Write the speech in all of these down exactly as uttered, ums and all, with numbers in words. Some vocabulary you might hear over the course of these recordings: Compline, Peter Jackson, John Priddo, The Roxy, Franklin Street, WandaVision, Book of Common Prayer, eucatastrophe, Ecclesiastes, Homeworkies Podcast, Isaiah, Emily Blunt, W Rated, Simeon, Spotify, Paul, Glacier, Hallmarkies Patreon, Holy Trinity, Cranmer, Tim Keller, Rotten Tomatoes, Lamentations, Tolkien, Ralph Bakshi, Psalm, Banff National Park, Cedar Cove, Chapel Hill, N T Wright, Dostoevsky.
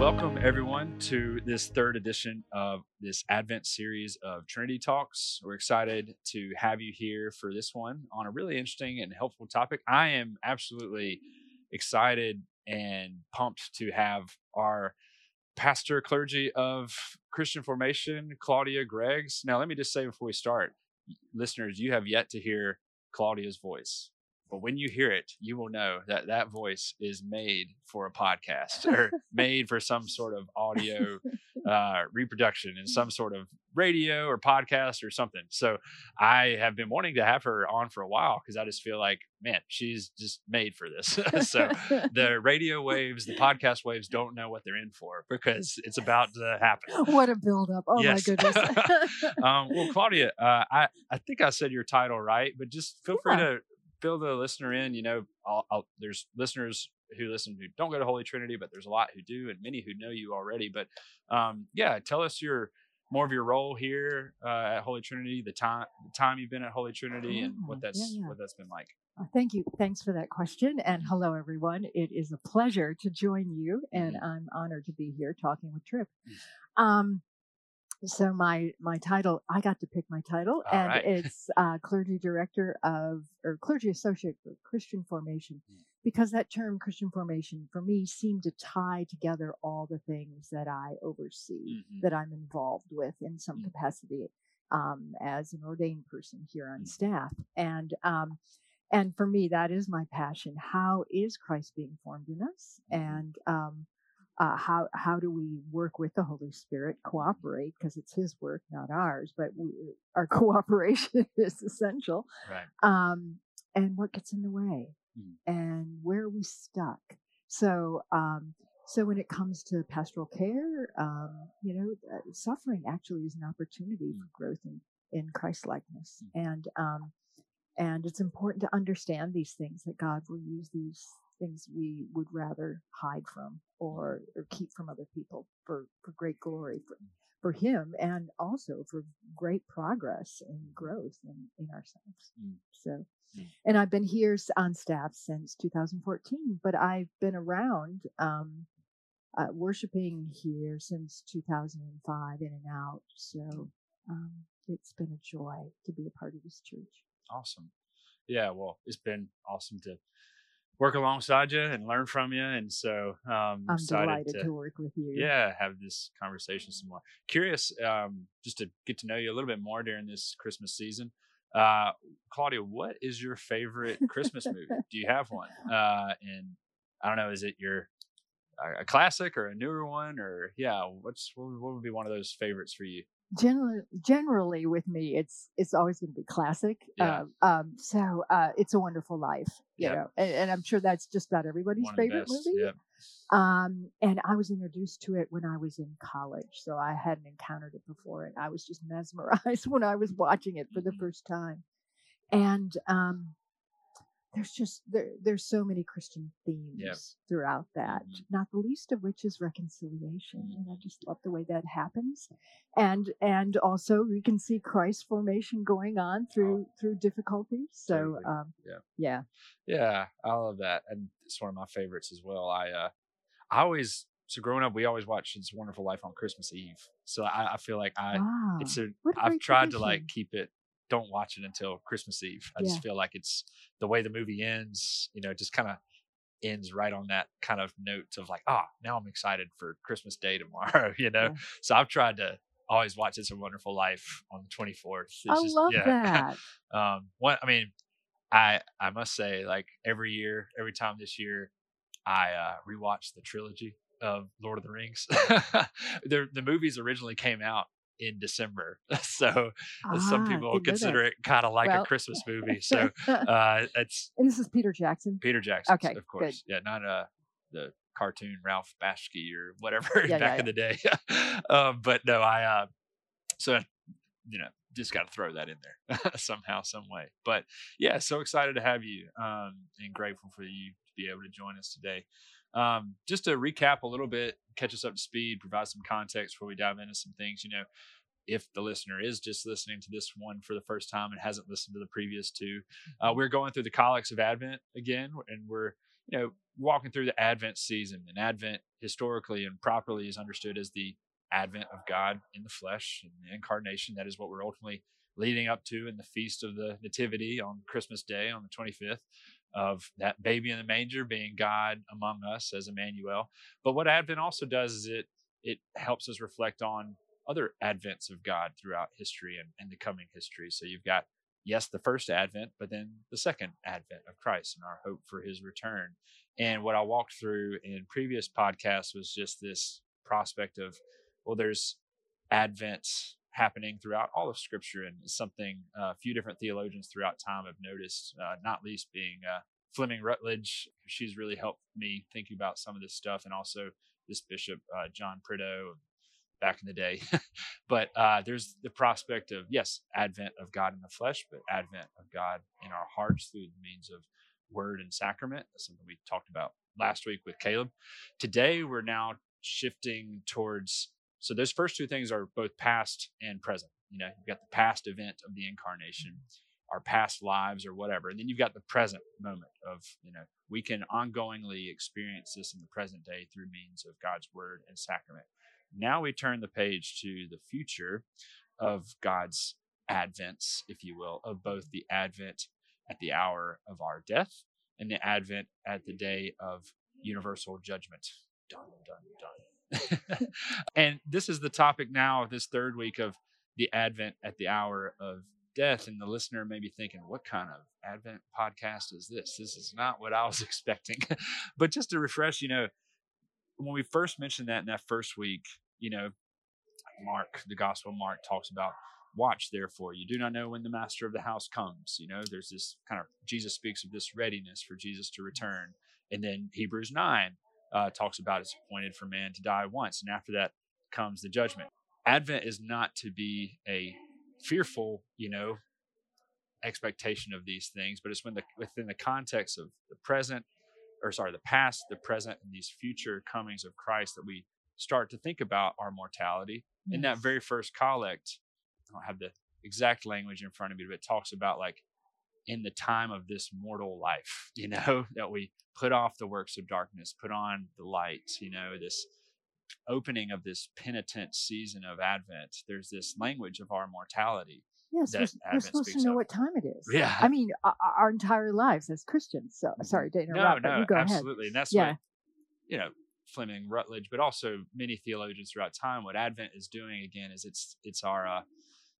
Welcome, everyone, to this third edition of this Advent series of Trinity Talks. We're excited to have you here for this one on a really interesting and helpful topic. I am absolutely excited and pumped to have our pastor clergy of Christian formation, Claudia Greggs. Now, let me just say before we start, listeners, you have yet to hear Claudia's voice. But when you hear it, you will know that that voice is made for a podcast or made for some sort of audio uh, reproduction in some sort of radio or podcast or something. So I have been wanting to have her on for a while because I just feel like, man, she's just made for this. So the radio waves, the podcast waves don't know what they're in for because it's about to happen. What a buildup. Oh, yes. My goodness. um, well, Claudia, uh, I, I think I said your title right, but just feel yeah. free to fill the listener in. You know, I'll, I'll, there's listeners who listen who don't go to Holy Trinity, but there's a lot who do, and many who know you already. But um, yeah, tell us your more of your role here uh, at Holy Trinity, the time the time you've been at Holy Trinity, yeah, and what that's yeah, yeah. what that's been like. Uh, thank you. Thanks for that question, and hello everyone. It is a pleasure to join you, and mm-hmm. I'm honored to be here talking with Tripp. Mm-hmm. Um, So my my title, I got to pick my title, All and right. it's uh, Clergy Director of, or Clergy Associate for Christian Formation, mm. because that term Christian Formation for me seemed to tie together all the things that I oversee, mm-hmm. that I'm involved with in some mm. capacity um, as an ordained person here on mm. staff. And um, and for me, that is my passion. How is Christ being formed in us? Mm-hmm. And um Uh, how how do we work with the Holy Spirit, cooperate, because it's His work, not ours, but we, our cooperation is essential. Right. Um, and what gets in the way, mm. and where are we stuck? So, um, so when it comes to pastoral care, um, you know, uh, suffering actually is an opportunity mm. for growth in, in Christ-likeness, mm. and um, and it's important to understand these things, that God will use these things we would rather hide from or, or keep from other people for, for great glory for, for Him, and also for great progress and growth in, in ourselves. Mm. So, and I've been here on staff since two thousand fourteen, but I've been around um, uh, worshiping here since two thousand five, in and out. So um, it's been a joy to be a part of this church. Awesome. Yeah, well, it's been awesome to work alongside you and learn from you. And so um, I'm delighted to, to work with you. Yeah, have this conversation some more. Curious, um, just to get to know you a little bit more during this Christmas season. Uh, Claudia, what is your favorite Christmas movie? Do you have one? Uh, and I don't know, is it your a classic or a newer one? Or yeah, what's what would be one of those favorites for you? Generally, generally with me, it's it's always going to be classic. Yeah. Um, um, so uh, It's a Wonderful Life, you yep. know, and, and I'm sure that's just about everybody's One favorite movie. Yep. Um, and I was introduced to it when I was in college, so I hadn't encountered it before, and I was just mesmerized when I was watching it for the first time. And um, there's just there there's so many Christian themes yep. throughout that, mm-hmm. not the least of which is reconciliation, mm-hmm. and I just love the way that happens, and and also we can see Christ's formation going on through oh. through difficulties. So totally. um yeah. yeah yeah I love that, and it's one of my favorites as well. I uh I always so growing up we always watched It's a Wonderful Life on Christmas Eve, so I, I feel like I wow. it's a I've tried to like keep it. Don't watch it until Christmas Eve. I yeah. just feel like it's the way the movie ends, you know, just kind of ends right on that kind of note of like, ah, oh, now I'm excited for Christmas Day tomorrow, you know? Yeah. So I've tried to always watch It's a Wonderful Life on the twenty-fourth. It's I just, love yeah. that. um, one, I mean, I, I must say like every year, every time this year, I uh, rewatch the trilogy of Lord of the Rings. the, the movies originally came out in December, so ah, some people consider it, it kind of like well, a Christmas movie. So uh, it's and this is Peter Jackson. Peter Jackson, okay, of course, good. Yeah, not uh the cartoon Ralph Bakshi or whatever yeah, back yeah, in yeah. the day. um, but no, I uh, so you know, just got to throw that in there somehow, some way. But yeah, so excited to have you, um, and grateful for you to be able to join us today. Um, just to recap a little bit, catch us up to speed, provide some context before we dive into some things. You know, if the listener is just listening to this one for the first time and hasn't listened to the previous two, uh, we're going through the Collects of Advent again, and we're you know, walking through the Advent season. And Advent historically and properly is understood as the advent of God in the flesh and the incarnation. That is what we're ultimately leading up to in the feast of the Nativity on Christmas Day on the twenty-fifth, of that baby in the manger being God among us as Emmanuel. But what Advent also does is it it helps us reflect on other advents of God throughout history and, and the coming history. So you've got, yes, the first Advent, but then the second Advent of Christ and our hope for his return. And what I walked through in previous podcasts was just this prospect of, well, there's Advent happening throughout all of Scripture, and something a uh, few different theologians throughout time have noticed, uh, not least being uh, Fleming Rutledge. She's really helped me thinking about some of this stuff, and also this bishop, uh, John Priddo, back in the day. But uh, there's the prospect of, yes, Advent of God in the flesh, but Advent of God in our hearts through the means of word and sacrament. That's something we talked about last week with Caleb. Today, we're now shifting towards, so those first two things are both past and present. You know, you've got the past event of the incarnation, our past lives or whatever. And then you've got the present moment of, you know, we can ongoingly experience this in the present day through means of God's word and sacrament. Now we turn the page to the future of God's advents, if you will, of both the advent at the hour of our death and the advent at the day of universal judgment. Dun, dun, dun. And this is the topic now of this third week of the Advent at the hour of death. And the listener may be thinking, what kind of Advent podcast is this? This is not what I was expecting. But just to refresh, you know, when we first mentioned that in that first week, you know, Mark, the Gospel of Mark talks about, watch, therefore, you do not know when the master of the house comes. You know, there's this kind of, Jesus speaks of this readiness for Jesus to return. And then Hebrews nine. Uh, talks about it's appointed for man to die once, and after that comes the judgment. Advent is not to be a fearful, you know, expectation of these things, but it's when the within the context of the present, or sorry, the past, the present, and these future comings of Christ that we start to think about our mortality. Yes. In that very first collect, I don't have the exact language in front of me, but it talks about like, in the time of this mortal life, you know, that we put off the works of darkness, put on the light, you know, this opening of this penitent season of Advent. There's this language of our mortality. Yes, we're, we're supposed to know of. What time it is. Yeah. I mean, our, our entire lives as Christians. So sorry to interrupt. No, no, you go absolutely. Ahead. And that's yeah. what, you know, Fleming Rutledge, but also many theologians throughout time, what Advent is doing again is it's, it's our, uh,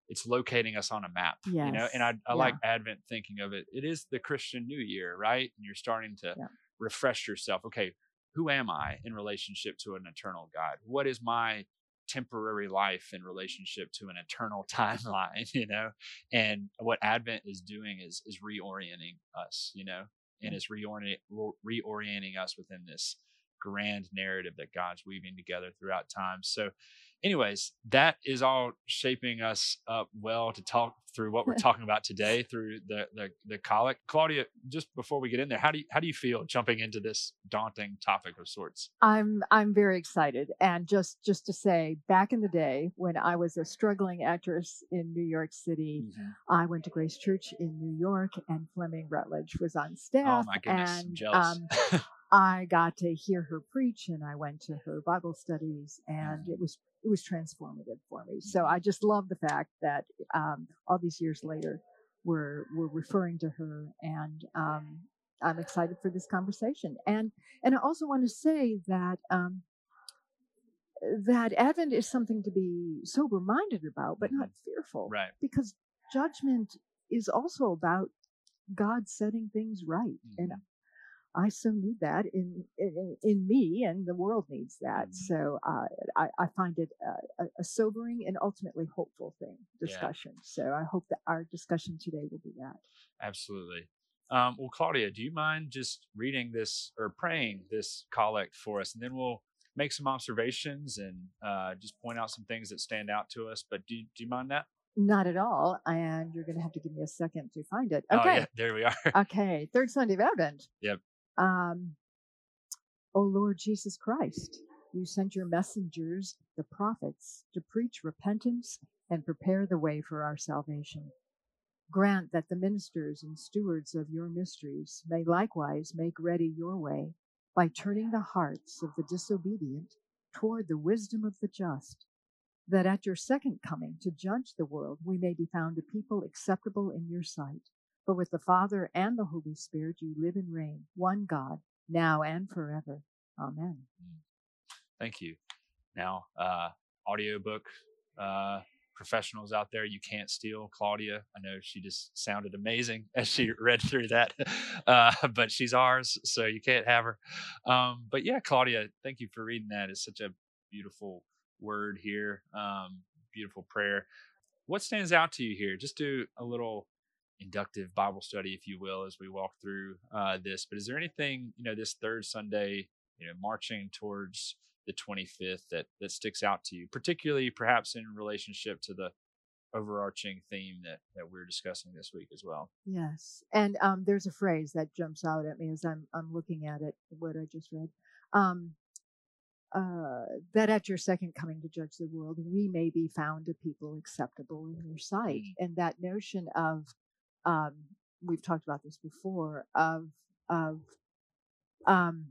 it's locating us on a map, yes. you know, and I, I yeah. like Advent thinking of it. It is the Christian New Year, right? And you're starting to yeah. refresh yourself. Okay, who am I in relationship to an eternal God? What is my temporary life in relationship to an eternal timeline, you know? And what Advent is doing is is reorienting us, you know, and it's reorient, reorienting us within this grand narrative that God's weaving together throughout time. So anyways, that is all shaping us up well to talk through what we're talking about today through the, the the colic. Claudia, just before we get in there, how do you how do you feel jumping into this daunting topic of sorts? I'm I'm very excited, and just just to say, back in the day when I was a struggling actress in New York City, mm-hmm. I went to Grace Church in New York, and Fleming Rutledge was on staff. Oh my goodness, and, I'm jealous. Um, I got to hear her preach, and I went to her Bible studies, and it was it was transformative for me. So I just love the fact that um, all these years later, we're we're referring to her, and um, I'm excited for this conversation. And and I also want to say that um, that Advent is something to be sober-minded about, but not fearful, right? Because judgment is also about God setting things right, mm-hmm. and I so need that in, in in me, and the world needs that. Mm-hmm. So uh, I, I find it uh, a sobering and ultimately hopeful thing, discussion. Yeah. So I hope that our discussion today will be that. Absolutely. Um, well, Claudia, do you mind just reading this or praying this collect for us? And then we'll make some observations and uh, just point out some things that stand out to us. But do, do you mind that? Not at all. And you're going to have to give me a second to find it. Okay. Oh, yeah, there we are. Okay. Third Sunday of Advent. Yep. Um, O Lord Jesus Christ, you sent your messengers, the prophets, to preach repentance and prepare the way for our salvation. Grant that the ministers and stewards of your mysteries may likewise make ready your way by turning the hearts of the disobedient toward the wisdom of the just, that at your second coming to judge the world we may be found a people acceptable in your sight. For with the Father and the Holy Spirit you live and reign, one God, now and forever. Amen. Thank you. Now, uh, audiobook uh, professionals out there, you can't steal Claudia. I know she just sounded amazing as she read through that, uh, but she's ours, so you can't have her. Um, but yeah, Claudia, thank you for reading that. It's such a beautiful word here, um, beautiful prayer. What stands out to you here? Just do a little inductive Bible study, if you will, as we walk through uh, this. But is there anything, you know, this third Sunday, you know, marching towards the twenty-fifth that, that sticks out to you, particularly perhaps in relationship to the overarching theme that, that we're discussing this week as well? Yes. And um, there's a phrase that jumps out at me as I'm, I'm looking at it, what I just read, um, uh, that at your second coming to judge the world, we may be found a people acceptable in your sight. And that notion of, um, we've talked about this before, of, of, um,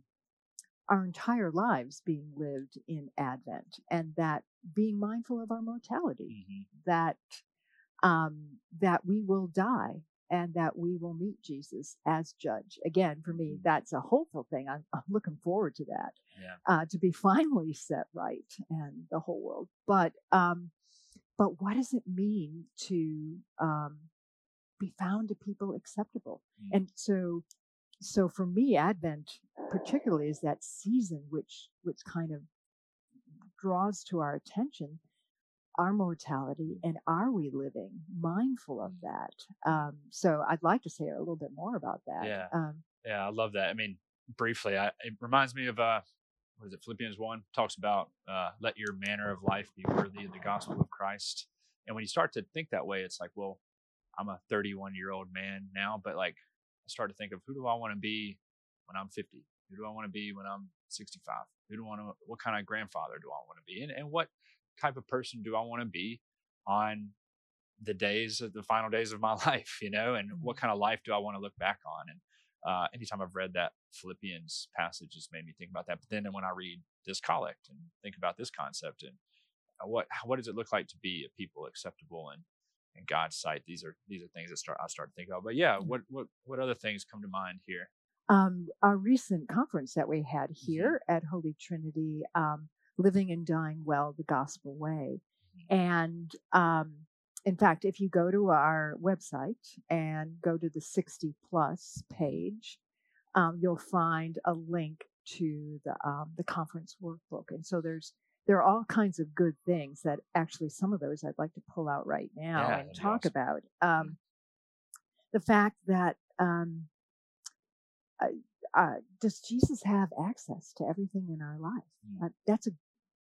our entire lives being lived in Advent, and that being mindful of our mortality, mm-hmm. that um, that we will die and that we will meet Jesus as judge. Again, for me, that's a hopeful thing. I'm, I'm looking forward to that, yeah. uh, to be finally set right and the whole world. But um, but what does it mean to um, be found to people acceptable? Mm-hmm. And so. So for me, Advent particularly is that season which which kind of draws to our attention our mortality, and are we living mindful of that? Um, so I'd like to say a little bit more about that. Yeah, um, yeah, I love that. I mean, briefly, I, it reminds me of uh, what is it? Philippians one talks about uh, let your manner of life be worthy of the gospel of Christ. And when you start to think that way, it's like, well, I'm a thirty-one year old man now, but like, start to think of who do I want to be when I'm fifty? Who do I want to be when I'm sixty-five? Who do I want to, what kind of grandfather do I want to be? And, and what type of person do I want to be on the days of the final days of my life, you know, and what kind of life do I want to look back on? And uh, anytime I've read that Philippians passage, it's made me think about that. But then when I read this collect and think about this concept and what, what does it look like to be a people acceptable and in God's sight, these are these are things that start I start thinking about. But yeah, what what what other things come to mind here? Um, our recent conference that we had here mm-hmm. at Holy Trinity, um, Living and Dying Well, the Gospel Way. Mm-hmm. And um, in fact, if you go to our website and go to the sixty plus page, um, you'll find a link to the um, the conference workbook. And so there's There are all kinds of good things that actually some of those I'd like to pull out right now yeah, and talk awesome. about. Um, the fact that um, uh, uh, does Jesus have access to everything in our life? Mm. Uh, that's a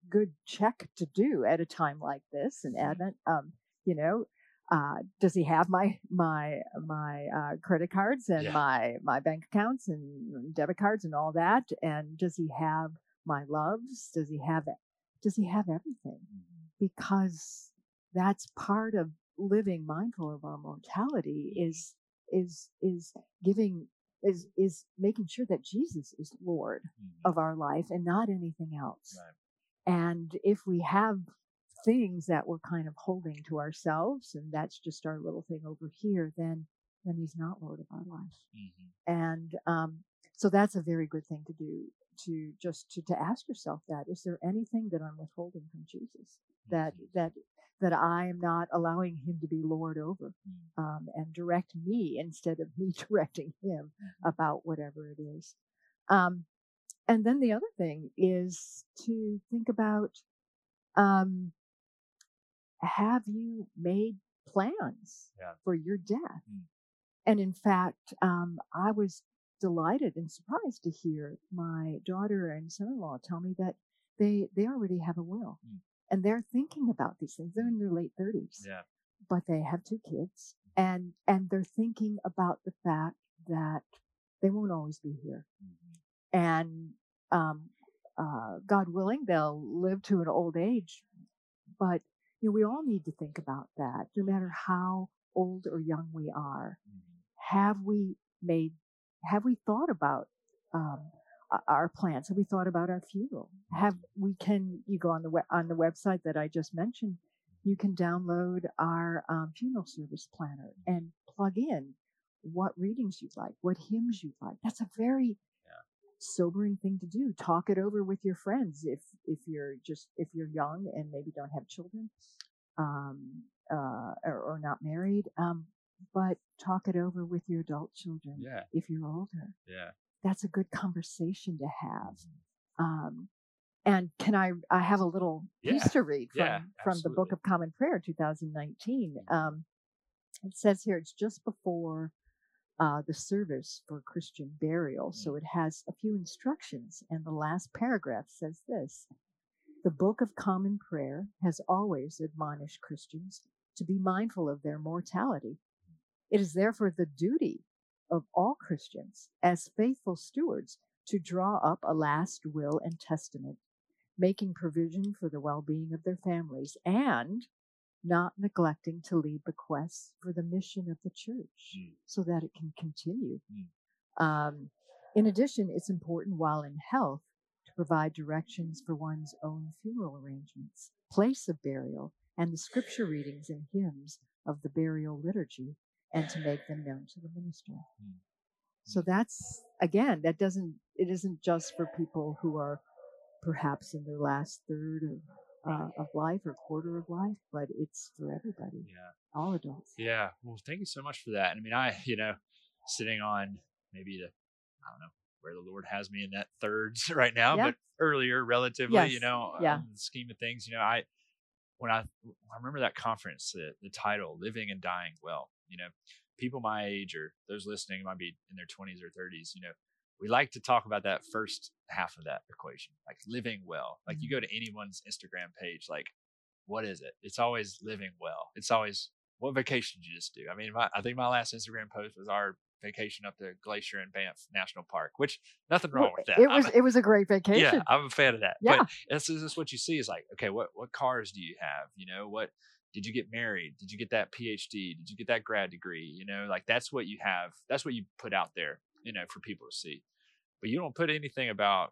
good check to do at a time like this in Advent. Um, you know, uh, does he have my my my uh, credit cards and yeah. my my bank accounts and debit cards and all that? And does he have my loves? Does he have it? Does he have everything? Because that's part of living mindful of our mortality is is is giving is is making sure that Jesus is Lord mm-hmm. of our life and not anything else. Right. And if we have things that we're kind of holding to ourselves and that's just our little thing over here, then then he's not Lord of our life. Mm-hmm. And um, so that's a very good thing to do. To just to, to ask yourself that, is there anything that I'm withholding from Jesus that that that I am not allowing him to be Lord over um, and direct me instead of me directing him about whatever it is? Um, and then the other thing is to think about, um, have you made plans yeah. for your death? Mm. And in fact, um, I was delighted and surprised to hear my daughter and son-in-law tell me that they they already have a will mm. and they're thinking about these things. They're in their late thirties, yeah. but they have two kids and and they're thinking about the fact that they won't always be here, mm-hmm. and um, uh, God willing, they'll live to an old age. But you know, we all need to think about that, no matter how old or young we are, mm-hmm. have we made, have we thought about um, our plans? Have we thought about our funeral? Have we can you go on the we- on the website that I just mentioned? You can download our um, funeral service planner and plug in what readings you'd like, what hymns you'd like. That's a very sobering thing to do. Talk it over with your friends if if you're just if you're young and maybe don't have children um uh or, or not married, um but talk it over with your adult children yeah. if you're older. Yeah that's a good conversation to have. um and can i i have a little yeah. piece to read from, yeah, from the Book of Common Prayer twenty nineteen. Um it says here, it's just before Uh, the service for Christian burial. So it has a few instructions, and the last paragraph says this: the Book of Common Prayer has always admonished Christians to be mindful of their mortality. It is therefore the duty of all Christians, as faithful stewards, to draw up a last will and testament, making provision for the well-being of their families, and not neglecting to leave bequests for the mission of the church mm. so that it can continue. Mm. Um, in addition, it's important while in health to provide directions for one's own funeral arrangements, place of burial, and the scripture readings and hymns of the burial liturgy, and to make them known to the minister. Mm. So that's, again, that doesn't, it isn't just for people who are perhaps in their last third or Uh, of life or quarter of life, but it's for everybody. Yeah, all adults. Yeah. Well, thank you so much for that. I mean, I, you know, sitting on maybe the, I don't know where the Lord has me in that thirds right now, yeah. but earlier relatively, yes. you know, yeah. in the scheme of things, you know, I, when I, I remember that conference, the, the title, Living and Dying Well, you know, people my age or those listening might be in their twenties or thirties, you know, we like to talk about that first half of that equation, like living well. Like you go to anyone's Instagram page, like, what is it? It's always living well. It's always, what vacation did you just do? I mean, my, I think my last Instagram post was our vacation up to Glacier in Banff National Park, which nothing wrong with that. It was, a, it was a great vacation. Yeah, I'm a fan of that. Yeah. But this is what you see is like, okay, what, what cars do you have? You know, what, did you get married? Did you get that PhD? Did you get that grad degree? You know, like that's what you have. That's what you put out there, you know, for people to see. But you don't put anything about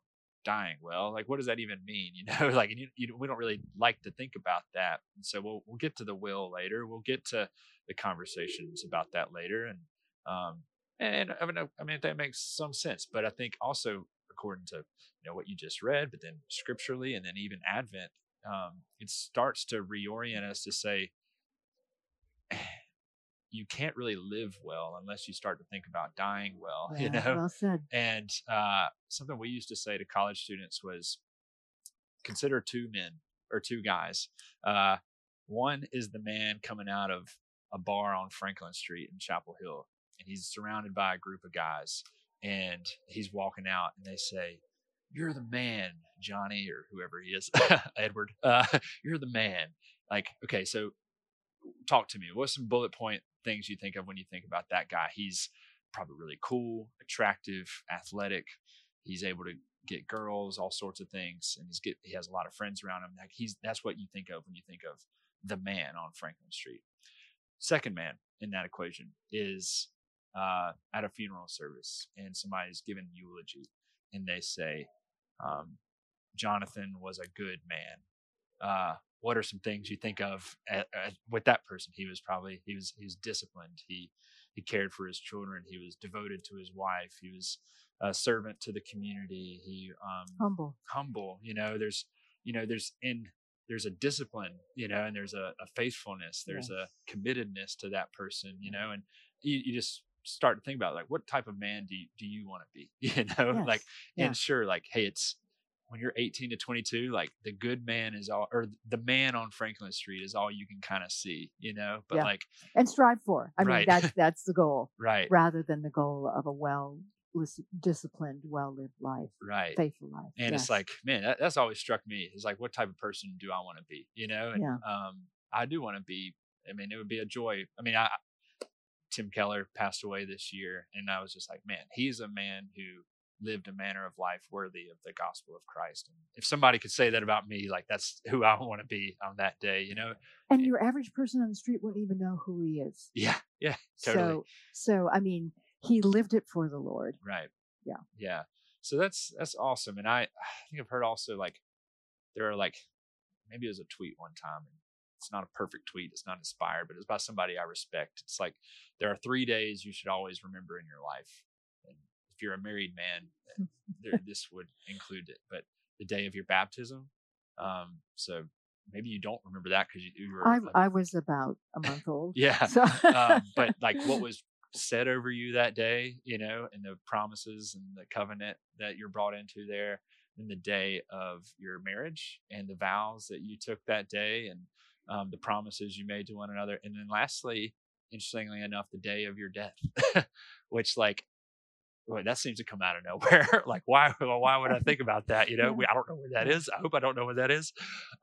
dying well. Like, what does that even mean? You know, like you, you, we don't really like to think about that. And so we'll we'll get to the will later. We'll get to the conversations about that later. And um, and I mean, I mean that makes some sense. But I think also according to you know what you just read, but then scripturally, and then even Advent, um, it starts to reorient us to say, you can't really live well unless you start to think about dying well, yeah, you know? Well said. And uh, something we used to say to college students was, consider two men or two guys. Uh, one is the man coming out of a bar on Franklin Street in Chapel Hill, and he's surrounded by a group of guys, and he's walking out, and they say, "You're the man, Johnny," or whoever he is, Edward, uh, "you're the man." Like, okay, so talk to me. What's some bullet point things you think of when you think about that guy? He's probably really cool, attractive, athletic. He's able to get girls, all sorts of things, and he's get he has a lot of friends around him. Like he's that's what you think of when you think of the man on Franklin Street. Second man in that equation is uh, at a funeral service, and somebody's given eulogy, and they say, um, "Jonathan was a good man." Uh, what are some things you think of at, at, with that person? He was probably, he was, he was disciplined. He, he cared for his children. He was devoted to his wife. He was a servant to the community. He, um, humble, humble, you know, there's, you know, there's in, there's a discipline, you know, and there's a, a faithfulness, there's yes. a committedness to that person, you know, and you, you just start to think about like, what type of man do you, do you want to be? You know, yes. like, yeah. and sure, like, hey, it's, when you're eighteen to twenty-two, like the good man is all, or the man on Franklin Street is all you can kind of see, you know, but yeah. like, and strive for, I right. mean, that's, that's the goal, right? Rather than the goal of a well disciplined, well-lived life, right? Faithful life. And yes. it's like, man, that, that's always struck me. It's like, what type of person do I want to be? You know? And, yeah. um, I do want to be, I mean, it would be a joy. I mean, I, Tim Keller passed away this year, and I was just like, man, he's a man who lived a manner of life worthy of the gospel of Christ. And if somebody could say that about me, like, that's who I want to be on that day, you know. And your average person on the street wouldn't even know who he is. Yeah, yeah, totally. So, so I mean, he lived it for the Lord. Right. Yeah. Yeah. So that's that's awesome. And I, I think I've heard also, like, there are, like, maybe it was a tweet one time, and it's not a perfect tweet, it's not inspired, but it's by somebody I respect. It's like, there are three days you should always remember in your life. And if you're a married man, there, this would include it, but the day of your baptism. Um, so maybe you don't remember that because you, you were. I, like, I was about a month old. Yeah. So. um, but like what was said over you that day, you know, and the promises and the covenant that you're brought into there, and the day of your marriage and the vows that you took that day, and um, the promises you made to one another. And then lastly, interestingly enough, the day of your death, which, like, boy, that seems to come out of nowhere. Like, why, why would I think about that? You know, we, I don't know where that is. I hope I don't know where that is.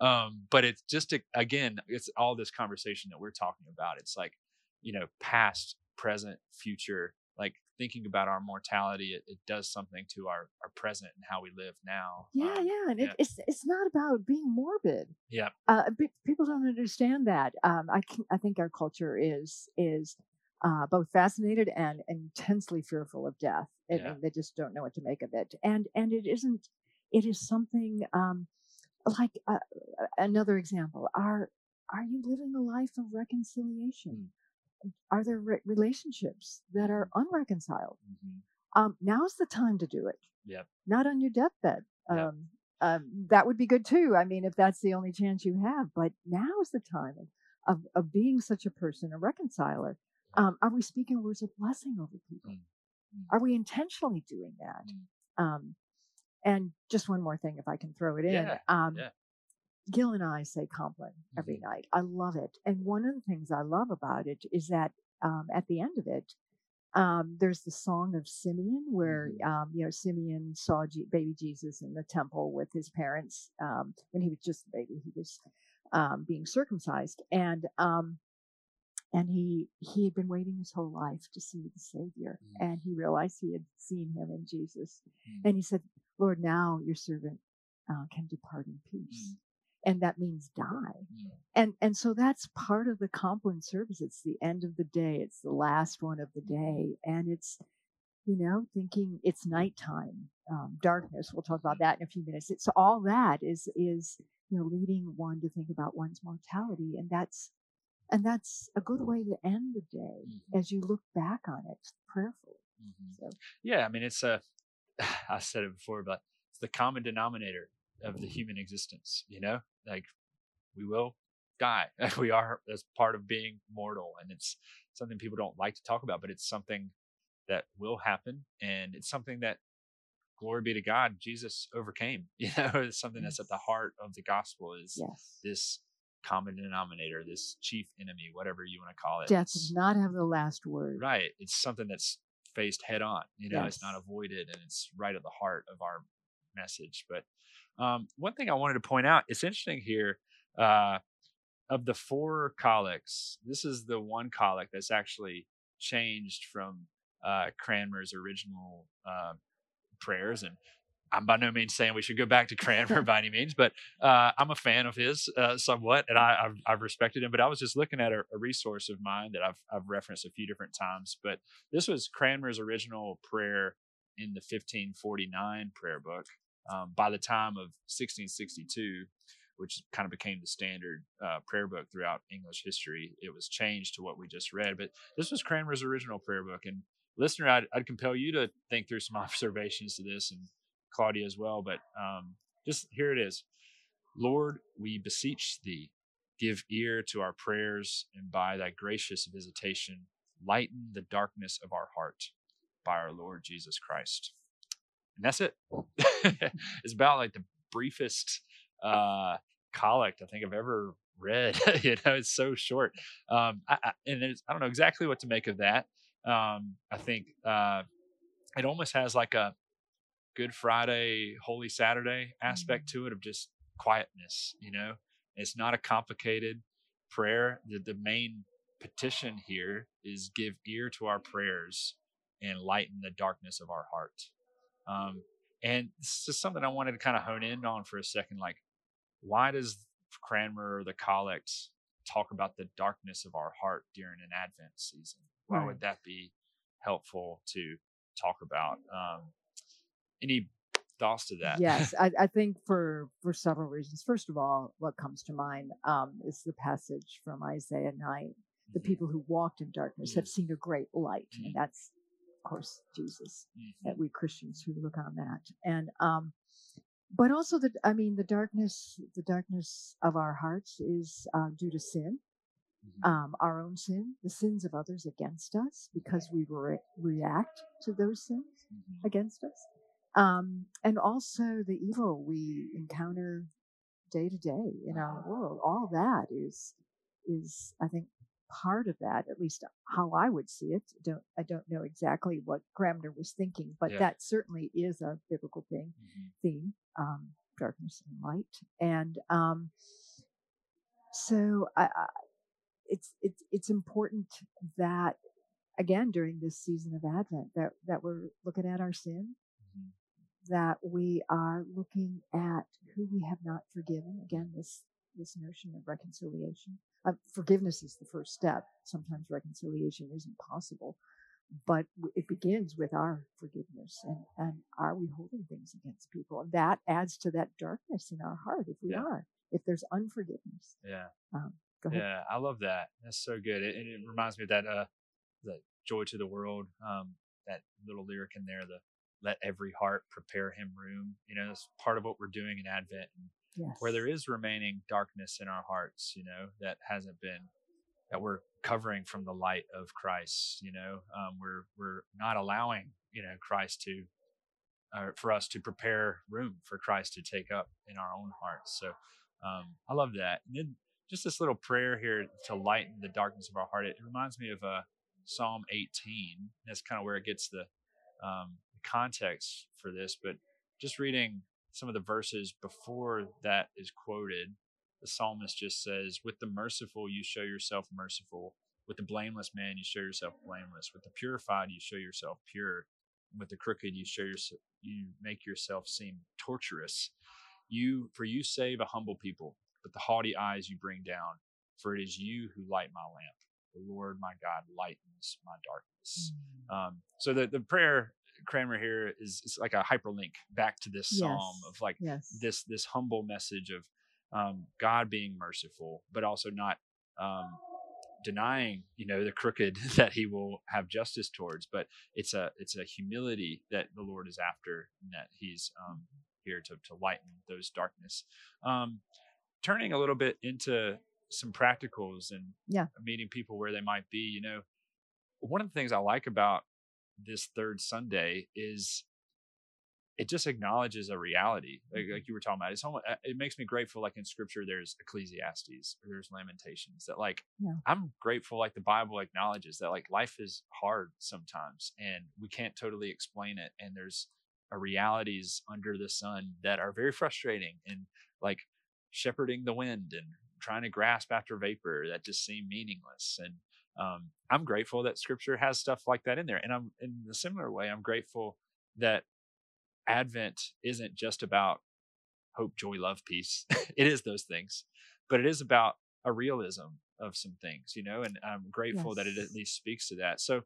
Um, but it's just, a, again, it's all this conversation that we're talking about. It's like, you know, past, present, future, like thinking about our mortality, it, it does something to our, our present and how we live now. Yeah. Um, yeah. And yeah. It, it's, it's not about being morbid. Yeah. Uh, people don't understand that. Um, I can, I think our culture is, is, Uh, both fascinated and intensely fearful of death. It, yeah. They just don't know what to make of it. And and it isn't, it is something um, like uh, another example. Are are you living a life of reconciliation? Mm. Are there re- relationships that are unreconciled? Mm-hmm. Um, now's the time to do it. Yep. Not on your deathbed. Um, yep. um, that would be good too. I mean, if that's the only chance you have, but now is the time of, of, of being such a person, a reconciler. Um, are we speaking words of blessing over people? Mm-hmm. Are we intentionally doing that? Mm-hmm. Um, and just one more thing, if I can throw it in. Yeah, um, yeah. Gil and I say Compline every mm-hmm. night. I love it. And one of the things I love about it is that um, at the end of it, um, there's the song of Simeon, where mm-hmm. um, you know Simeon saw G- baby Jesus in the temple with his parents um, when he was just a baby. He was um, being circumcised, and um, And he, he had been waiting his whole life to see the Savior. Mm. And he realized he had seen him in Jesus. Mm. And he said, Lord, now your servant uh, can depart in peace. Mm. And that means die. Mm. And and so that's part of the Compline service. It's the end of the day. It's the last one of the day. And it's, you know, thinking it's nighttime, um, darkness. We'll talk about that in a few minutes. It's all that is, is, you know, leading one to think about one's mortality. And that's, And that's a good way to end the day mm-hmm. as you look back on it prayerfully. Mm-hmm. So. Yeah, I mean, it's a, I said it before, but it's the common denominator of the human existence, you know, like we will die. We are as part of being mortal. And it's something people don't like to talk about, but it's something that will happen. And it's something that, glory be to God, Jesus overcame. You know, it's something yes. that's at the heart of the gospel is yes. this common denominator, this chief enemy, whatever you want to call it. Death does not have the last word. Right. It's something that's faced head on, you know, yes. it's not avoided, and it's right at the heart of our message. But um, one thing I wanted to point out, it's interesting here, uh, of the four colics, this is the one colic that's actually changed from uh, Cranmer's original uh, prayers. And I'm by no means saying we should go back to Cranmer by any means, but uh, I'm a fan of his uh, somewhat, and I, I've, I've respected him. But I was just looking at a, a resource of mine that I've, I've referenced a few different times. But this was Cranmer's original prayer in the fifteen forty-nine prayer book. Um, by the time of sixteen sixty-two, which kind of became the standard uh, prayer book throughout English history, it was changed to what we just read. But this was Cranmer's original prayer book. And listener, I'd, I'd compel you to think through some observations to this, and Claudia as well, but um, just here it is. Lord, we beseech thee, give ear to our prayers, and by thy gracious visitation, lighten the darkness of our heart by our Lord Jesus Christ. And that's it. It's about like the briefest uh, collect I think I've ever read. You know, it's so short. Um, I, I, and it's, I don't know exactly what to make of that. Um, I think uh, it almost has like a Good Friday, Holy Saturday aspect mm-hmm. to it, of just quietness, you know. It's not a complicated prayer. The, the main petition here is give ear to our prayers and lighten the darkness of our heart. Um, and it's just something I wanted to kind of hone in on for a second. Like, why does Cranmer, the collect, talk about the darkness of our heart during an Advent season? Why right. would that be helpful to talk about? Um, any thoughts to that? Yes, I, I think for, for several reasons. First of all, what comes to mind um, is the passage from Isaiah nine. The people who walked in darkness have seen a great light. And that's, of course, Jesus, that we Christians who look on that. And, um, but also the, I mean, the darkness, the darkness of our hearts is uh, due to sin, um, our own sin, the sins of others against us, because we re- react to those sins against us. Um, and also the evil we encounter day to day in our world. All that is, is, I think, part of that, at least how I would see it. Don't I don't know exactly what Cranmer was thinking, but yeah. that certainly is a biblical thing, mm-hmm. theme, um, darkness and light. And um, so I, I, it's it's it's important that, again, during this season of Advent, that that we're looking at our sin, mm-hmm. that we are looking at who we have not forgiven. Again, this this notion of reconciliation. Uh, forgiveness is the first step. Sometimes reconciliation isn't possible, but w- it begins with our forgiveness. And, and are we holding things against people? And that adds to that darkness in our heart if we yeah. are, if there's unforgiveness. Yeah. Um, go ahead. Yeah, I love that. That's so good. It, and it reminds me of that, uh, the Joy to the World, um, that little lyric in there, the let every heart prepare him room. You know, that's part of what we're doing in Advent. And, yes. where there is remaining darkness in our hearts, you know, that hasn't been, that we're covering from the light of Christ, you know, um, we're, we're not allowing, you know, Christ to, uh, for us to prepare room for Christ to take up in our own hearts. So um, I love that. And then just this little prayer here to lighten the darkness of our heart. It, it reminds me of uh, Psalm eighteen. That's kind of where it gets the um, context for this, but just reading some of the verses before that is quoted, the psalmist just says, with the merciful, you show yourself merciful. With the blameless man, you show yourself blameless. With the purified, you show yourself pure. And with the crooked, you show yourself, you make yourself seem torturous. You, for you save a humble people, but the haughty eyes you bring down. For it is you who light my lamp. The Lord, my God, lightens my darkness. Mm-hmm. Um, so the, the prayer Cranmer here is, is like a hyperlink back to this yes. psalm of like yes. this this humble message of um, God being merciful, but also not um, denying, you know, the crooked that He will have justice towards. But it's a it's a humility that the Lord is after, and that He's um, here to to lighten those darkness. Um, turning a little bit into some practicals and yeah. meeting people where they might be. You know, one of the things I like about this third Sunday is it just acknowledges a reality like, like you were talking about. It's almost, it makes me grateful. Like in scripture, there's Ecclesiastes, or there's Lamentations that like, yeah. I'm grateful. Like the Bible acknowledges that like life is hard sometimes and we can't totally explain it. And there's a realities under the sun that are very frustrating, and like shepherding the wind and trying to grasp after vapor that just seem meaningless. And Um, I'm grateful that scripture has stuff like that in there. And I'm in a similar way, I'm grateful that Advent isn't just about hope, joy, love, peace. It is those things, but it is about a realism of some things, you know, and I'm grateful yes. that it at least speaks to that. So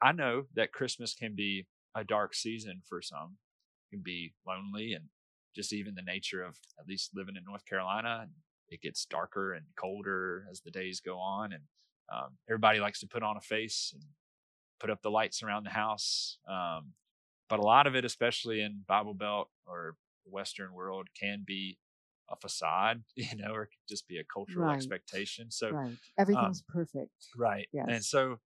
I know that Christmas can be a dark season for some. It can be lonely, and just even the nature of at least living in North Carolina, it gets darker and colder as the days go on. And Um, everybody likes to put on a face and put up the lights around the house. Um, but a lot of it, especially in Bible Belt or the Western world, can be a facade, you know, or it could just be a cultural right. expectation. So right. everything's um, perfect. Right. Yes. And so,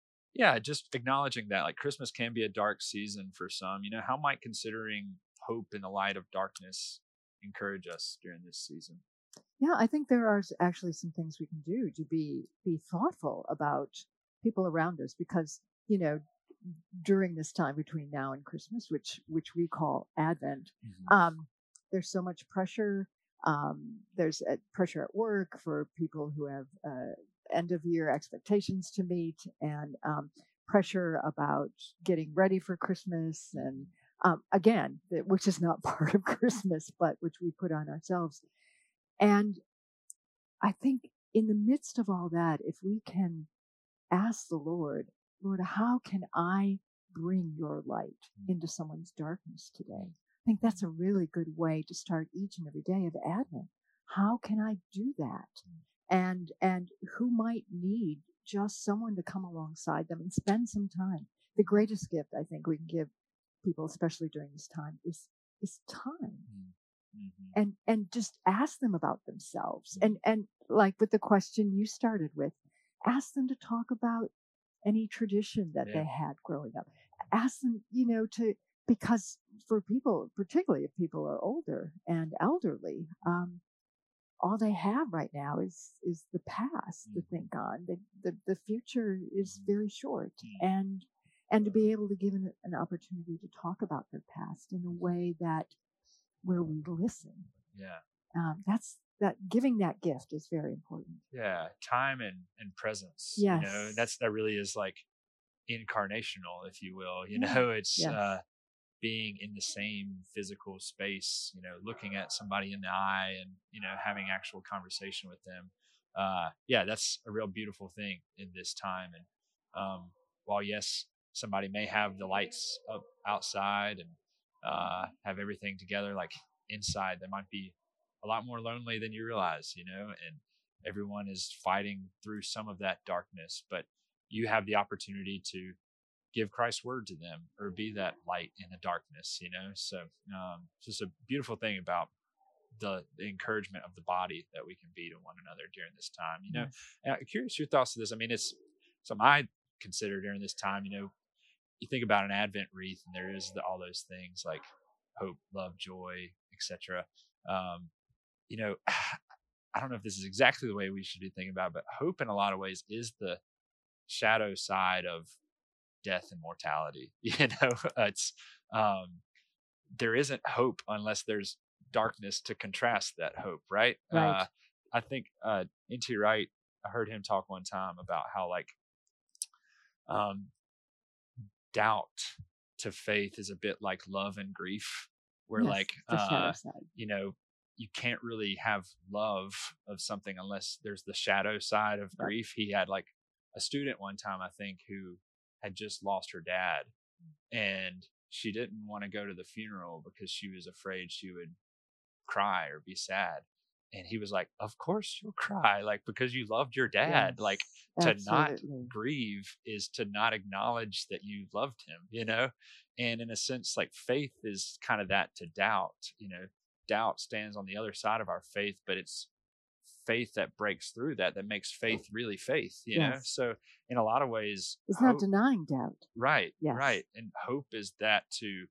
yeah, just acknowledging that like Christmas can be a dark season for some. You know, how might considering hope in the light of darkness encourage us during this season? Yeah, I think there are actually some things we can do to be be thoughtful about people around us, because, you know, during this time between now and Christmas, which which we call Advent, mm-hmm. um, there's so much pressure. Um, there's uh, pressure at work for people who have uh, end of year expectations to meet, and um, pressure about getting ready for Christmas, and um, again, which is not part of Christmas, but which we put on ourselves. And I think in the midst of all that, if we can ask the Lord, Lord, how can I bring your light into someone's darkness today? I think that's a really good way to start each and every day of Advent. How can I do that? And and who might need just someone to come alongside them and spend some time? The greatest gift I think we can give people, especially during this time, is is time. Mm-hmm. And and just ask them about themselves. Mm-hmm. And and like with the question you started with, ask them to talk about any tradition that yeah. they had growing up. Ask them, you know, to because for people, particularly if people are older and elderly, um, all they have right now is is the past mm-hmm. to think on. The, the the future is very short, mm-hmm. and and to be able to give an, an opportunity to talk about their past in a way that where we listen. Yeah, um, that's that. Giving that gift is very important. Yeah, time and and presence. Yes, you know, that's that really is like incarnational, if you will. You yeah. know, it's yes. uh, being in the same physical space, you know, looking at somebody in the eye and, you know, having actual conversation with them. Uh, yeah, that's a real beautiful thing in this time. And um, while, yes, somebody may have the lights up outside and uh, have everything together, like inside, they might be a lot more lonely than you realize, you know, and everyone is fighting through some of that darkness, but you have the opportunity to give Christ's word to them or be that light in the darkness, you know? So um, it's just a beautiful thing about the, the encouragement of the body that we can be to one another during this time, you know? And I'm curious your thoughts to this. I mean, it's something I consider during this time, you know, you think about an Advent wreath and there is the, all those things like hope, love, joy, et cetera. Um, you know, I don't know if this is exactly the way we should be thinking about it, but hope in a lot of ways is the shadow side of death and mortality, you know. It's um there isn't hope unless there's darkness to contrast that hope, right, right. uh i think uh N T Wright, I heard him talk one time about how like um doubt to faith is a bit like love and grief, where yes, like uh you know you can't really have love of something unless there's the shadow side of right. grief. He had like a student one time, I think, who had just lost her dad, and she didn't want to go to the funeral because she was afraid she would cry or be sad. And he was like, of course you'll cry, like, because you loved your dad. Yes, like absolutely. To not grieve is to not acknowledge that you loved him, you know? And in a sense, like faith is kind of that to doubt, you know, doubt stands on the other side of our faith, but it's faith that breaks through that, that makes faith really faith, you yes. know? So in a lot of ways, it's hope, not denying doubt. Right. Yes. Right. And hope is that to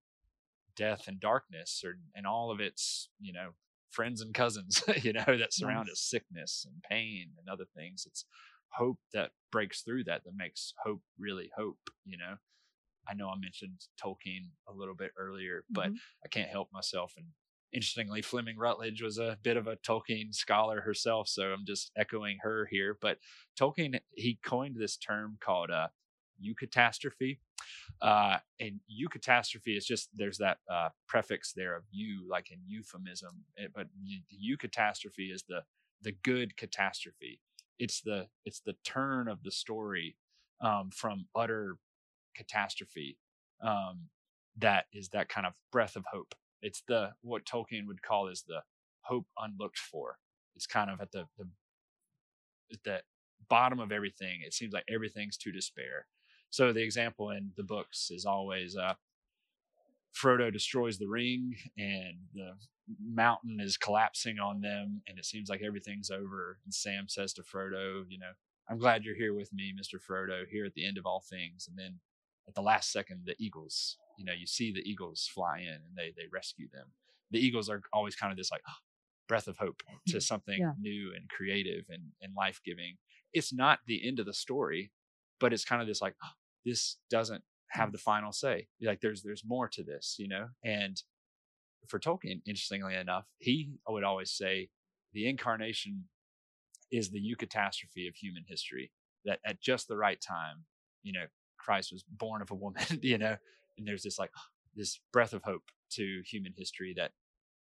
death and darkness or, and all of its, you know, friends and cousins, you know, that surround yes. us, sickness and pain and other things. It's hope that breaks through that, that makes hope really hope, you know? I know I mentioned Tolkien a little bit earlier, but mm-hmm. I can't help myself. And interestingly, Fleming Rutledge was a bit of a Tolkien scholar herself, so I'm just echoing her here. But Tolkien, he coined this term called uh, eucatastrophe. Uh, and eucatastrophe is just, there's that uh, prefix there of eu, like in euphemism. It, but the eucatastrophe is the the good catastrophe. It's the it's the turn of the story um, from utter catastrophe um, that is that kind of breath of hope. It's the what Tolkien would call is the hope unlooked for. It's kind of at the, the at the bottom of everything. It seems like everything's to despair. So the example in the books is always uh, Frodo destroys the ring and the mountain is collapsing on them, and it seems like everything's over. And Sam says to Frodo, "You know, I'm glad you're here with me, Mister Frodo, here at the end of all things." And then at the last second, the eagles. You know, you see the eagles fly in and they they rescue them. The eagles are always kind of this like oh, breath of hope to something yeah. new and creative and, and life-giving. It's not the end of the story, but it's kind of this like, oh, this doesn't have the final say. Like there's there's more to this, you know? And for Tolkien, interestingly enough, he would always say the incarnation is the eucatastrophe of human history, that at just the right time, you know, Christ was born of a woman, you know? And there's this like, this breath of hope to human history, that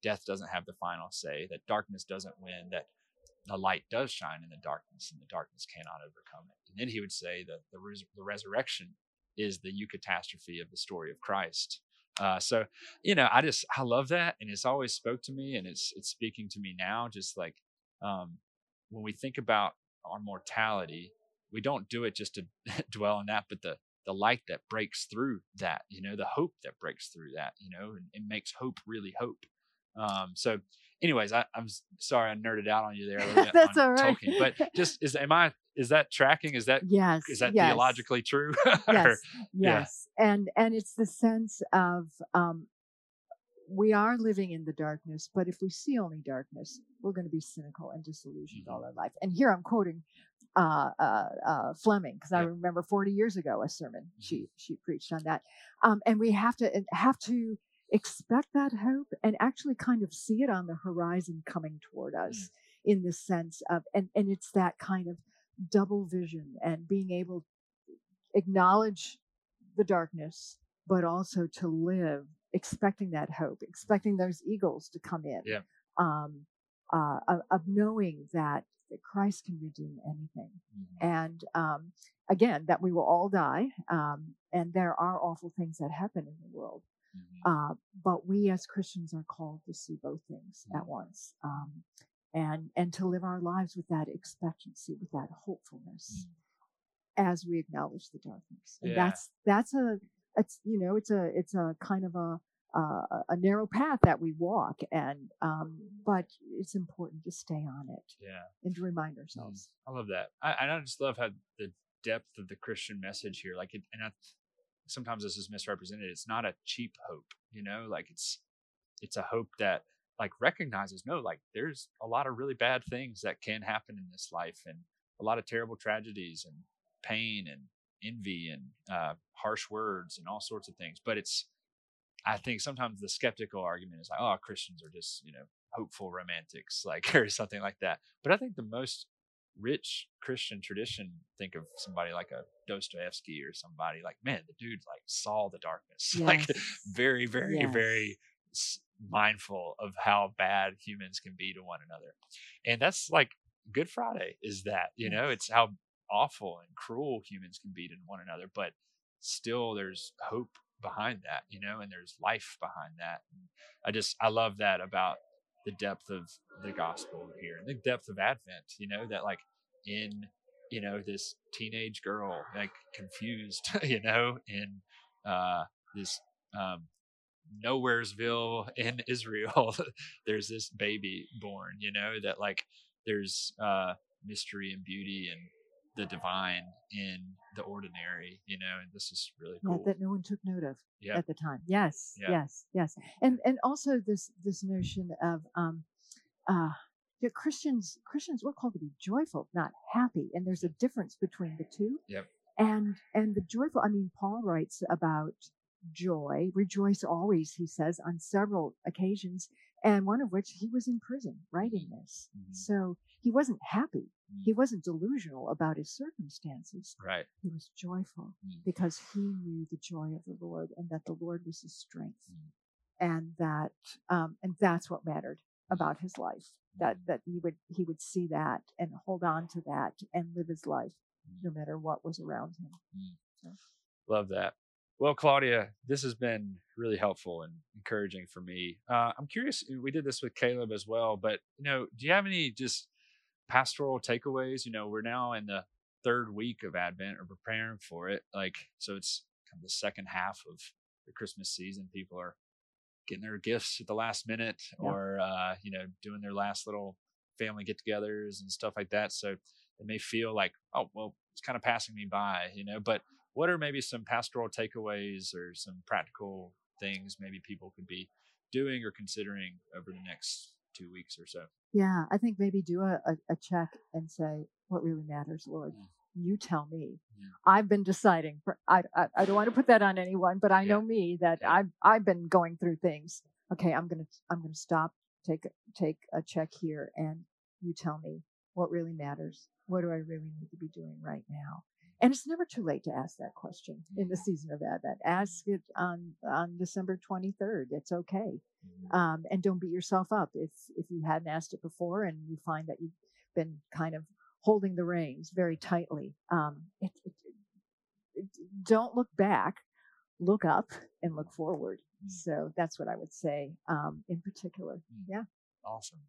death doesn't have the final say, that darkness doesn't win, that the light does shine in the darkness and the darkness cannot overcome it. And then he would say that the, res- the resurrection is the eucatastrophe of the story of Christ. Uh, so, you know, I just, I love that. And it's always spoke to me, and it's, it's speaking to me now. Just like, um, when we think about our mortality, we don't do it just to dwell on that, but the, the light that breaks through that, you know, the hope that breaks through that, you know, and it makes hope really hope. Um, so anyways, I, I'm sorry I nerded out on you there. That's all right. Tolkien, but just is, am I, is that tracking? Is that, yes, is that yes. theologically true? Yes, or, yes. Yeah. And, and it's the sense of, um, we are living in the darkness, but if we see only darkness, we're going to be cynical and disillusioned mm-hmm. all our life. And here I'm quoting uh, uh, uh, Fleming, because yeah. I remember forty years ago, a sermon mm-hmm. she she preached on that. Um, and we have to have to expect that hope and actually kind of see it on the horizon coming toward us mm-hmm. in the sense of, and, and it's that kind of double vision and being able to acknowledge the darkness, but also to live expecting that hope, expecting those eagles to come in, yeah. um, uh, of, of knowing that, that Christ can redeem anything. Mm-hmm. And um, again, that we will all die. Um, and there are awful things that happen in the world. Mm-hmm. Uh, but we as Christians are called to see both things mm-hmm. at once, um, and, and to live our lives with that expectancy, with that hopefulness mm-hmm. as we acknowledge the darkness. And yeah. that's, that's a, It's, you know, it's a, it's a kind of a, uh, a narrow path that we walk, and, um, but it's important to stay on it yeah. and to remind ourselves. Mm. I love that. I, and I just love how the depth of the Christian message here, like, it, and I, sometimes this is misrepresented. It's not a cheap hope, you know, like it's, it's a hope that like recognizes, no, like there's a lot of really bad things that can happen in this life, and a lot of terrible tragedies and pain and envy and uh harsh words and all sorts of things. But it's, I think sometimes the skeptical argument is like, oh, Christians are just, you know, hopeful romantics, like, or something like that. But I think the most rich Christian tradition, think of somebody like a Dostoevsky or somebody, like, man, the dude like saw the darkness, yes. like very, very, yes. very mindful of how bad humans can be to one another. And that's like Good Friday is that, you yes. know, it's how awful and cruel humans can be to one another, but still there's hope behind that, you know, and there's life behind that. And I just, I love that about the depth of the gospel here and the depth of Advent, you know, that like in, you know, this teenage girl, like confused, you know, in uh, this um, Nowheresville in Israel, there's this baby born, you know, that like there's uh, mystery and beauty and the divine in the ordinary, you know, and this is really cool. Yeah, that no one took note of yeah. at the time. Yes, yeah. yes, yes. And and also this this notion of um uh that Christians Christians we're called to be joyful, not happy. And there's a difference between the two. Yep. And and the joyful, I mean, Paul writes about joy, rejoice always, he says, on several occasions, and one of which he was in prison writing this. Mm-hmm. So he wasn't happy. He wasn't delusional about his circumstances. Right. He was joyful mm. because he knew the joy of the Lord, and that the Lord was his strength, mm. and that um, and that's what mattered about his life. Mm. That that he would he would see that and hold on to that and live his life mm. no matter what was around him. Mm. So. Love that. Well, Claudia, this has been really helpful and encouraging for me. Uh, I'm curious. We did this with Caleb as well, but you know, do you have any just pastoral takeaways? You know, we're now in the third week of Advent, or preparing for it. Like, so it's kind of the second half of the Christmas season. People are getting their gifts at the last minute, yeah. or, uh, you know, doing their last little family get togethers and stuff like that. So it may feel like, oh, well, it's kind of passing me by, you know, but what are maybe some pastoral takeaways or some practical things maybe people could be doing or considering over the next two weeks or so? Yeah, I think maybe do a, a, a check and say, what really matters, Lord? Yeah. You tell me. Yeah. I've been deciding. For, I, I I don't want to put that on anyone, but I yeah. know me that yeah. I've I've been going through things. Okay, I'm gonna I'm gonna stop. Take take a check here, and you tell me what really matters? What do I really need to be doing right now? And it's never too late to ask that question in the season of Advent. Ask it on, on December twenty-third. It's okay. Um, and don't beat yourself up if, if you hadn't asked it before and you find that you've been kind of holding the reins very tightly. Um, it, it, it, don't look back. Look up and look forward. So that's what I would say um, in particular. Yeah. Awesome.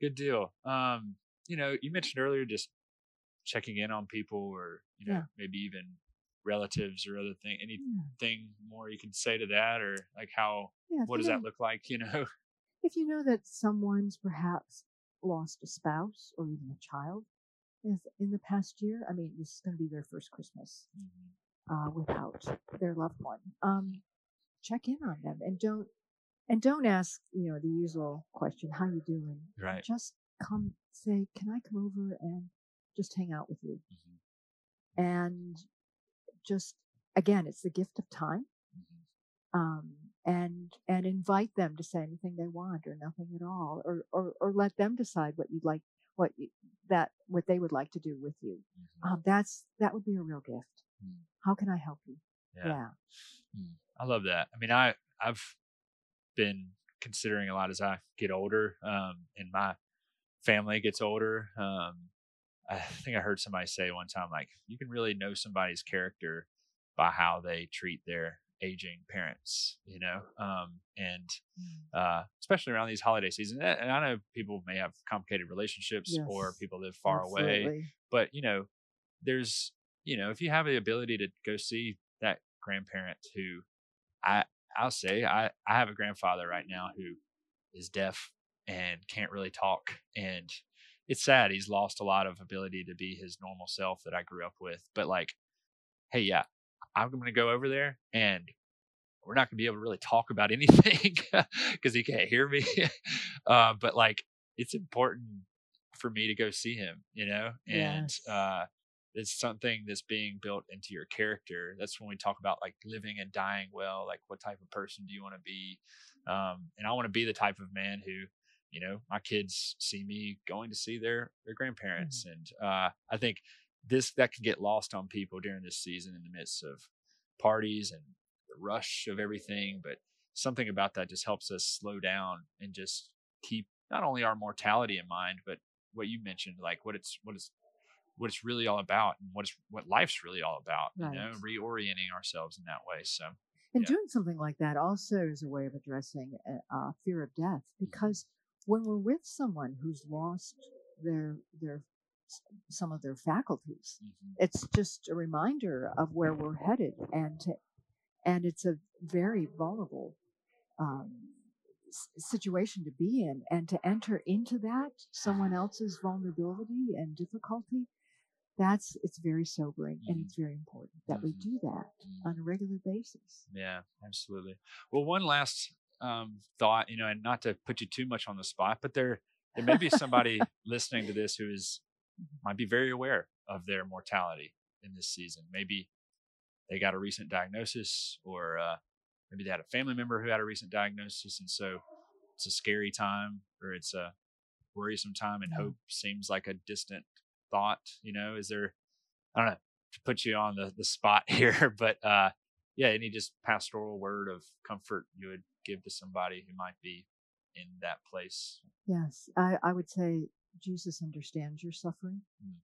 Good deal. Um, you know, you mentioned earlier just checking in on people or, you know, yeah. maybe even relatives or other thing, anything yeah. more you can say to that or like how, yeah, what does that look like? You know, if you know that someone's perhaps lost a spouse or even a child in the past year, I mean, this is going to be their first Christmas mm-hmm. uh, without their loved one. Um, check in on them and don't, and don't ask, you know, the usual question, how you doing? Right. Just come say, can I come over and just hang out with you? Mm-hmm. And just, again, it's the gift of time. Mm-hmm. Um, and, and invite them to say anything they want or nothing at all, or, or, or let them decide what you'd like, what you, that, what they would like to do with you. Mm-hmm. Um, that's, that would be a real gift. Mm-hmm. How can I help you? Yeah. yeah. Mm-hmm. I love that. I mean, I, I've been considering a lot as I get older, um, and my family gets older, um, I think I heard somebody say one time, like, you can really know somebody's character by how they treat their aging parents, you know, um, and uh, especially around these holiday seasons. And I know people may have complicated relationships yes, or people live far absolutely. away, but, you know, there's, you know, if you have the ability to go see that grandparent who I, I'll say I, I have a grandfather right now who is deaf and can't really talk, and it's sad. He's lost a lot of ability to be his normal self that I grew up with. But like, hey, yeah, I'm going to go over there and we're not going to be able to really talk about anything because he can't hear me. uh, but like, it's important for me to go see him, you know, and yes. uh, it's something that's being built into your character. That's when we talk about like living and dying well, like what type of person do you want to be? Um, and I want to be the type of man who, you know, my kids see me going to see their, their grandparents. Mm-hmm. And uh, I think this that can get lost on people during this season in the midst of parties and the rush of everything. But something about that just helps us slow down and just keep not only our mortality in mind, but what you mentioned, like what it's what it's what it's really all about and what it's what life's really all about, right. you know, reorienting ourselves in that way. So and yeah. doing something like that also is a way of addressing uh, fear of death, because when we're with someone who's lost their their some of their faculties, mm-hmm. it's just a reminder of where we're headed, and to, and it's a very vulnerable um, s- situation to be in, and to enter into that someone else's vulnerability and difficulty. That's it's very sobering, mm-hmm. and it's very important that mm-hmm. we do that on a regular basis. Yeah, absolutely. Well, one last. Um, thought, you know, and not to put you too much on the spot, but there, there may be somebody listening to this who is, might be very aware of their mortality in this season. Maybe they got a recent diagnosis, or uh, maybe they had a family member who had a recent diagnosis. And so it's a scary time, or it's a worrisome time, and hope seems like a distant thought, you know, is there, I don't know, to put you on the, the spot here, but uh, yeah, any just pastoral word of comfort you would give to somebody who might be in that place? Yes, I, I would say Jesus understands your suffering. Mm.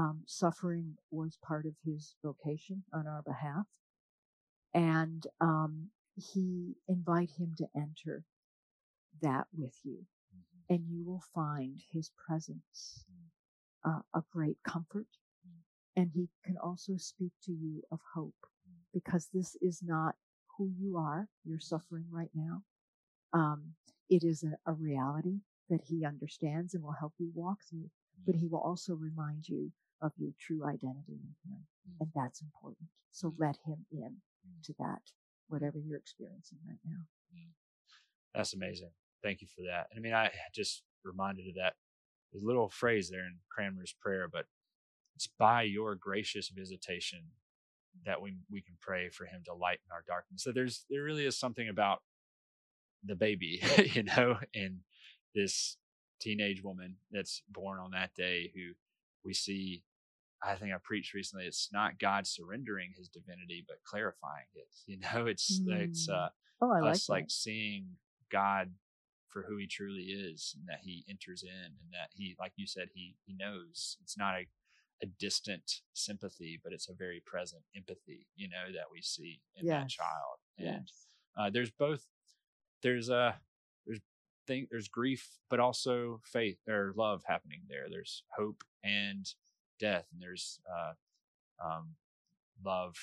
Um, suffering was part of his vocation on our behalf. And um, he invite him to enter that with you. Mm-hmm. And you will find his presence mm. uh, a great comfort. Mm. And he can also speak to you of hope, mm. because this is not who you are, you're suffering right now. Um, it is a, a reality that he understands and will help you walk through, but he will also remind you of your true identity in him. And that's important. So let him in to that, whatever you're experiencing right now. That's amazing. Thank you for that. And I mean, I just reminded of that there's a little phrase there in Cranmer's prayer, but it's by your gracious visitation that we we can pray for him to lighten our darkness. So there's there really is something about the baby, you know, in this teenage woman that's born on that day, who we see, I think I preached recently, it's not God surrendering his divinity, but clarifying it. You know, it's, mm. it's uh, oh, I us like, like seeing God for who he truly is, and that he enters in, and that he, like you said, he, he knows. It's not a, a distant sympathy, but it's a very present empathy, you know, that we see in yes. that child. And yes. uh, there's both, there's a, there's thing, there's grief, but also faith or love happening there. There's hope and death, and there's uh, um, love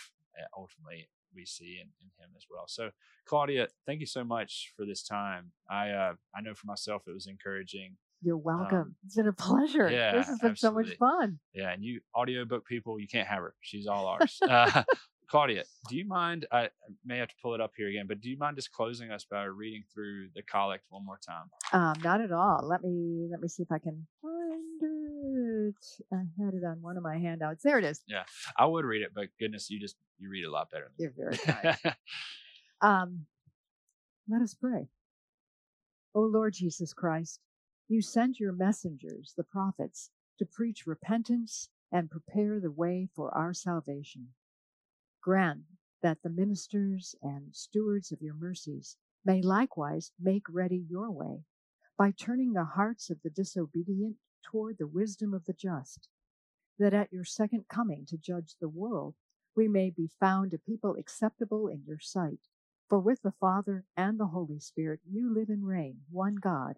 ultimately we see in, in him as well. So Claudia, thank you so much for this time. I uh, I know for myself it was encouraging. You're welcome. Um, it's been a pleasure. Yeah, this has been absolutely. so much fun. Yeah, and you audiobook people, you can't have her. She's all ours. uh, Claudia, do you mind, I may have to pull it up here again, but do you mind just closing us by reading through the collect one more time? Um, not at all. Let me let me see if I can find it. I had it on one of my handouts. There it is. Yeah, I would read it, but goodness, you just, you read a lot better than me. You're very kind. um, let us pray. O Lord Jesus Christ, you sent your messengers, the prophets, to preach repentance and prepare the way for our salvation. Grant that the ministers and stewards of your mercies may likewise make ready your way by turning the hearts of the disobedient toward the wisdom of the just, that at your second coming to judge the world, we may be found a people acceptable in your sight. For with the Father and the Holy Spirit, you live and reign, one God,